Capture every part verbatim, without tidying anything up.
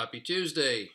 Copy Tuesday.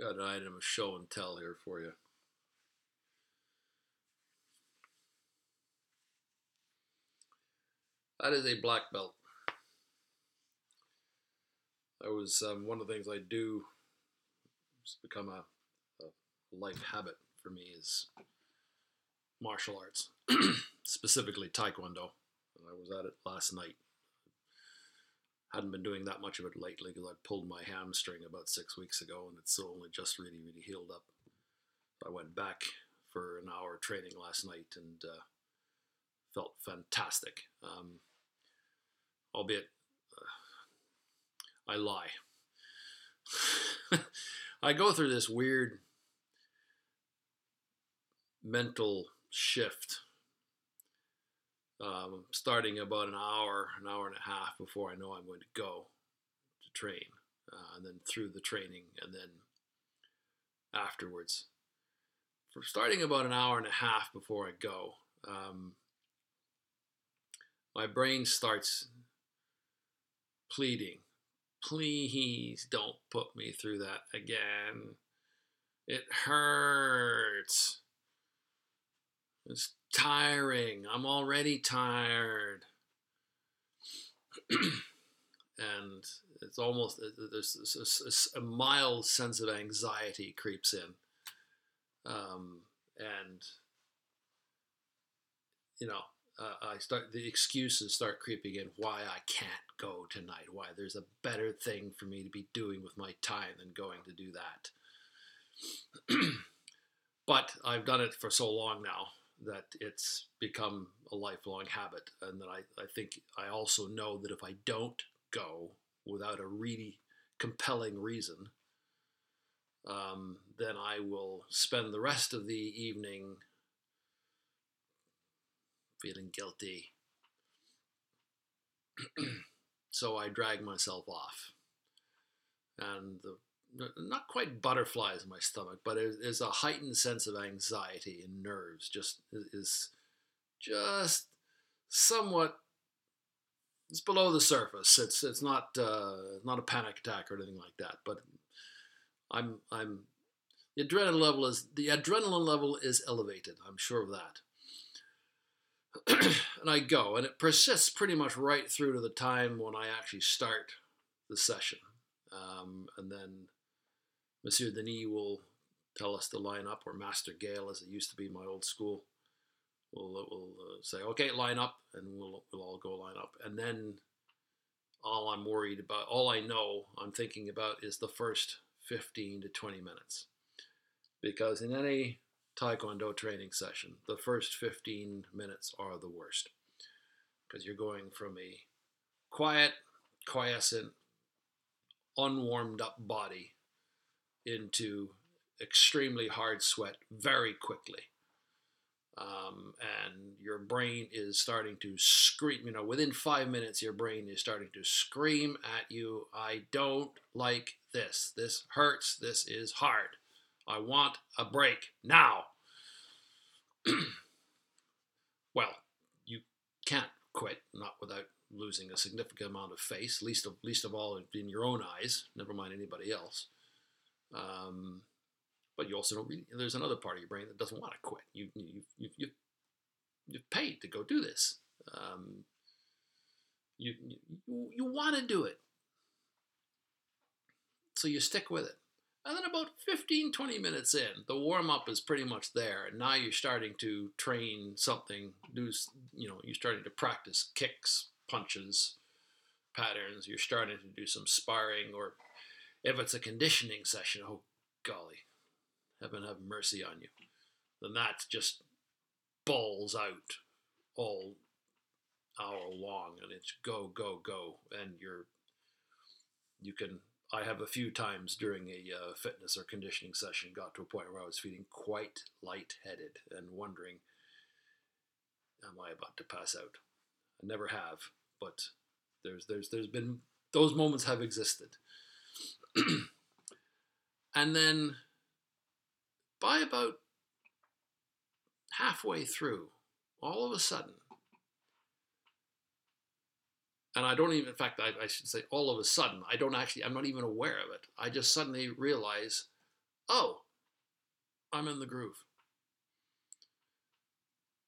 Got an item of show and tell here for you. That is a black belt. That was um, one of the things I do. It's become a, a life habit for me is martial arts, specifically Taekwondo. And I was at it last night. Hadn't been doing that much of it lately because I pulled my hamstring about six weeks ago, and it's only just really, really healed up. I went back for an hour of training last night and uh, felt fantastic. Um, albeit, uh, I lie. I go through this weird mental shift. Um, starting about an hour, an hour and a half before I know I'm going to go to train, uh, and then through the training, and then afterwards. For starting about an hour and a half before I go, um, my brain starts pleading, please don't put me through that again. It hurts. It's tiring. I'm already tired. And it's almost, there's a mild sense of anxiety creeps in. Um, and, you know, uh, I start, the excuses start creeping in why I can't go tonight, why there's a better thing for me to be doing with my time than going to do that. But I've done it for so long now that it's become a lifelong habit, and that I, I think I also know that if I don't go without a really compelling reason, um, then I will spend the rest of the evening feeling guilty. So I drag myself off, and the not quite butterflies in my stomach, but there's a heightened sense of anxiety and nerves just is just somewhat, it's below the surface. It's it's not uh, not a panic attack or anything like that, but I'm I'm the adrenaline level is the adrenaline level is elevated. I'm sure of that. And I go, and it persists pretty much right through to the time when I actually start the session, um, and then Monsieur Denis will tell us to line up, or Master Gale, as it used to be my old school, will will uh, say, okay, line up, and we'll, we'll all go line up. And then all I'm worried about, all I know I'm thinking about is the first fifteen to twenty minutes. Because in any Taekwondo training session, the first fifteen minutes are the worst. Because you're going from a quiet, quiescent, unwarmed up body into extremely hard sweat very quickly. Um, and your brain is starting to scream, you know, within five minutes, your brain is starting to scream at you, I don't like this. This hurts. This is hard. I want a break now. Well, you can't quit, not without losing a significant amount of face, least of, least of all in your own eyes, never mind anybody else. Um, but you also don't really, there's another part of your brain that doesn't want to quit. You, you, you, you, you've paid to go do this. Um, you, you, you want to do it. So you stick with it. And then about fifteen, twenty minutes in, the warm-up is pretty much there. And now you're starting to train something, do, you know, you're starting to practice kicks, punches, patterns. You're starting to do some sparring, or if it's a conditioning session, oh, golly, heaven have mercy on you. Then that just balls out all hour long, and it's go, go, go. And you're, you can, I have a few times during a uh, fitness or conditioning session got to a point where I was feeling quite lightheaded and wondering, am I about to pass out? I never have, but there's, there's, there's been, those moments have existed. And then by about halfway through, all of a sudden, And I don't even, in fact, I, I should say all of a sudden, I don't actually, I'm not even aware of it. I just suddenly realize, oh, I'm in the groove.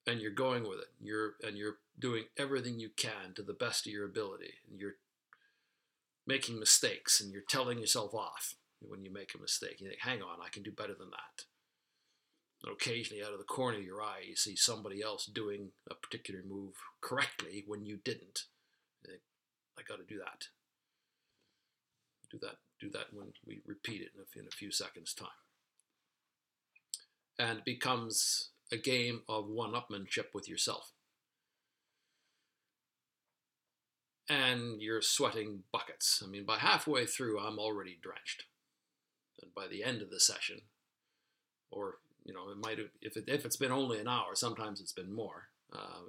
And you're going with it. You're, and you're doing everything you can to the best of your ability. And you're making mistakes and you're telling yourself off when you make a mistake. You think, hang on, I can do better than that. And occasionally out of the corner of your eye, you see somebody else doing a particular move correctly when you didn't. You think, I got to do that. Do that. Do that when we repeat it in a, in a few seconds' time. And it becomes a game of one-upmanship with yourself. And you're sweating buckets. I mean, by halfway through, I'm already drenched. And by the end of the session, or, you know, it might have, if, it, if it's been only an hour, sometimes it's been more. Uh,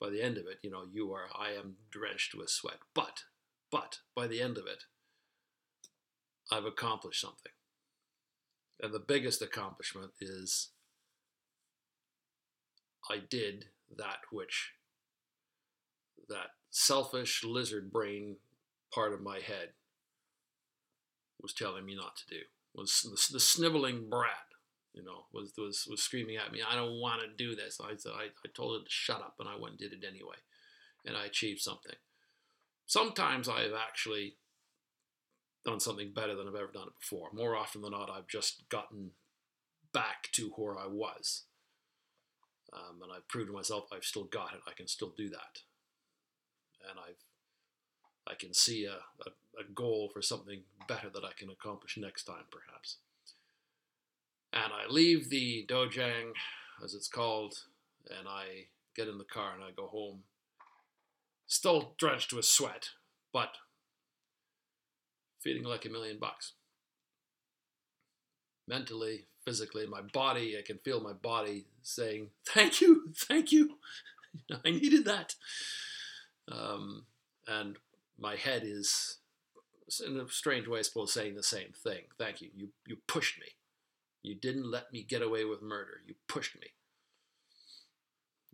by the end of it, you know, you are, I am drenched with sweat. But, but, by the end of it, I've accomplished something. And the biggest accomplishment is I did that which that selfish lizard brain part of my head was telling me not to do. Was the, the sniveling brat, you know, was, was, was screaming at me, I don't want to do this. I said, I, I told it to shut up, and I went and did it anyway. And I achieved something. Sometimes I have actually done something better than I've ever done it before. More often than not, I've just gotten back to where I was. Um, and I've proved to myself I've still got it. I can still do that. And I've, I can see a, a, a goal for something better that I can accomplish next time, perhaps. And I leave the dojang, as it's called, and I get in the car and I go home, still drenched with sweat, but feeling like a million bucks. Mentally, physically, my body, I can feel my body saying, thank you, thank you, I needed that. Um, and my head is, in a strange way, I suppose, saying the same thing. Thank you, you, you pushed me. You didn't let me get away with murder, you pushed me.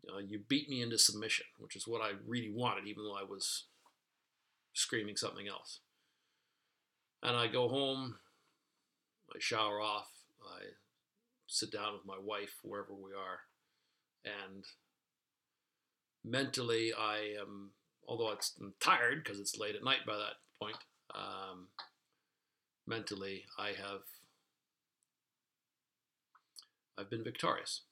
You know, you beat me into submission, which is what I really wanted, even though I was screaming something else. And I go home, I shower off, I sit down with my wife, wherever we are, and mentally I am, although it's, I'm tired because it's late at night by that point, um, mentally I have, I've been victorious.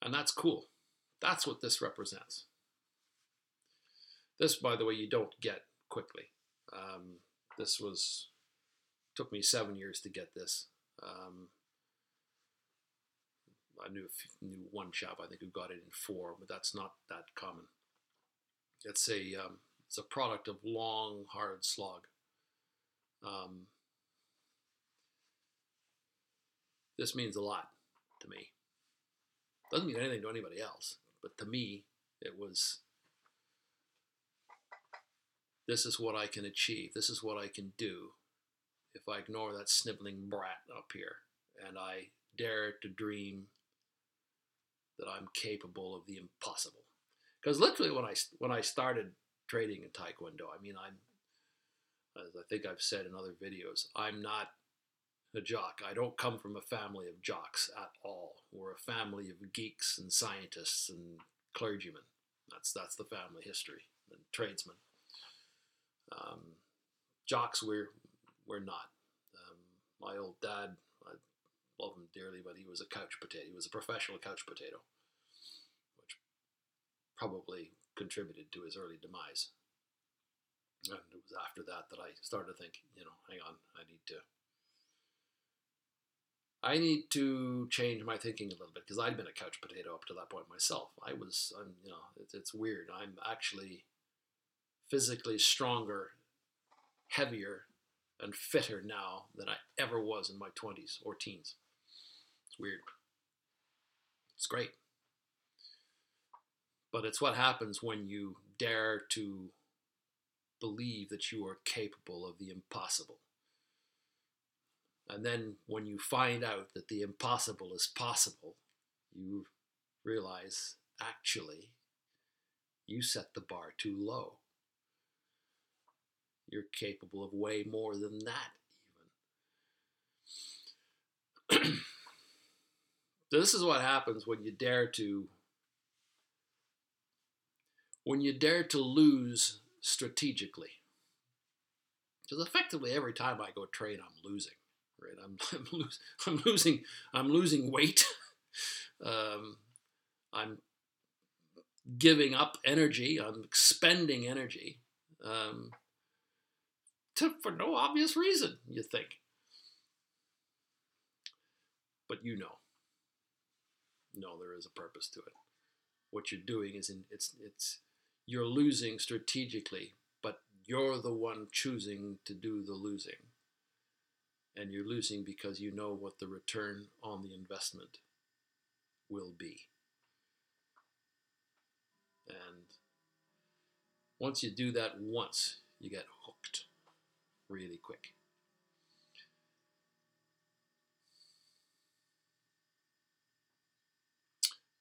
And that's cool. That's what this represents. This, by the way, you don't get quickly. Um, this was, took me seven years to get this. Um, I knew, knew one chap, I think, who got it in four, but that's not that common. It's a, um, it's a product of long, hard slog. Um, this means a lot to me. Doesn't mean anything to anybody else, but to me, it was, this is what I can achieve. This is what I can do. If I ignore that sniveling brat up here, and I dare to dream that I'm capable of the impossible. Because literally when I, when I started trading in Taekwondo, I mean, I'm, as I think I've said in other videos, I'm not a jock. I don't come from a family of jocks at all. We're a family of geeks and scientists and clergymen. That's, that's the family history, and tradesmen. Um, jocks, we're... We're not. Um, my old dad, I love him dearly, but he was a couch potato. He was a professional couch potato, which probably contributed to his early demise. And it was after that that I started to think, you know, hang on, I need to, I need to change my thinking a little bit, because I'd been a couch potato up to that point myself. I was, I'm, you know, it's, it's weird. I'm actually physically stronger, heavier, and fitter now than I ever was in my twenties or teens. It's weird. It's great. But it's what happens when you dare to believe that you are capable of the impossible. And then when you find out that the impossible is possible, you realize, actually, You set the bar too low. You're capable of way more than that, even. So this is what happens when you dare to, when you dare to lose strategically. Because effectively, every time I go train, I'm losing. Right? I'm, I'm, lose, I'm losing. I'm losing weight. um, I'm giving up energy. I'm expending energy, um, to, for no obvious reason. You think, but you know, no, there is a purpose to it. What you're doing is in, it's it's you're losing strategically. You're the one choosing to do the losing. And you're losing because you know what the return on the investment will be. And once you do that once, you get hooked really quick.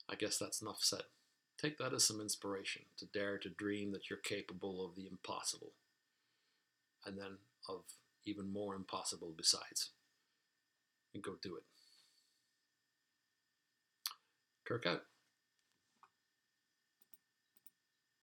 I guess that's enough said. Take that as some inspiration, to dare to dream that you're capable of the impossible, and then of even more impossible besides. And go do it. Kirk out.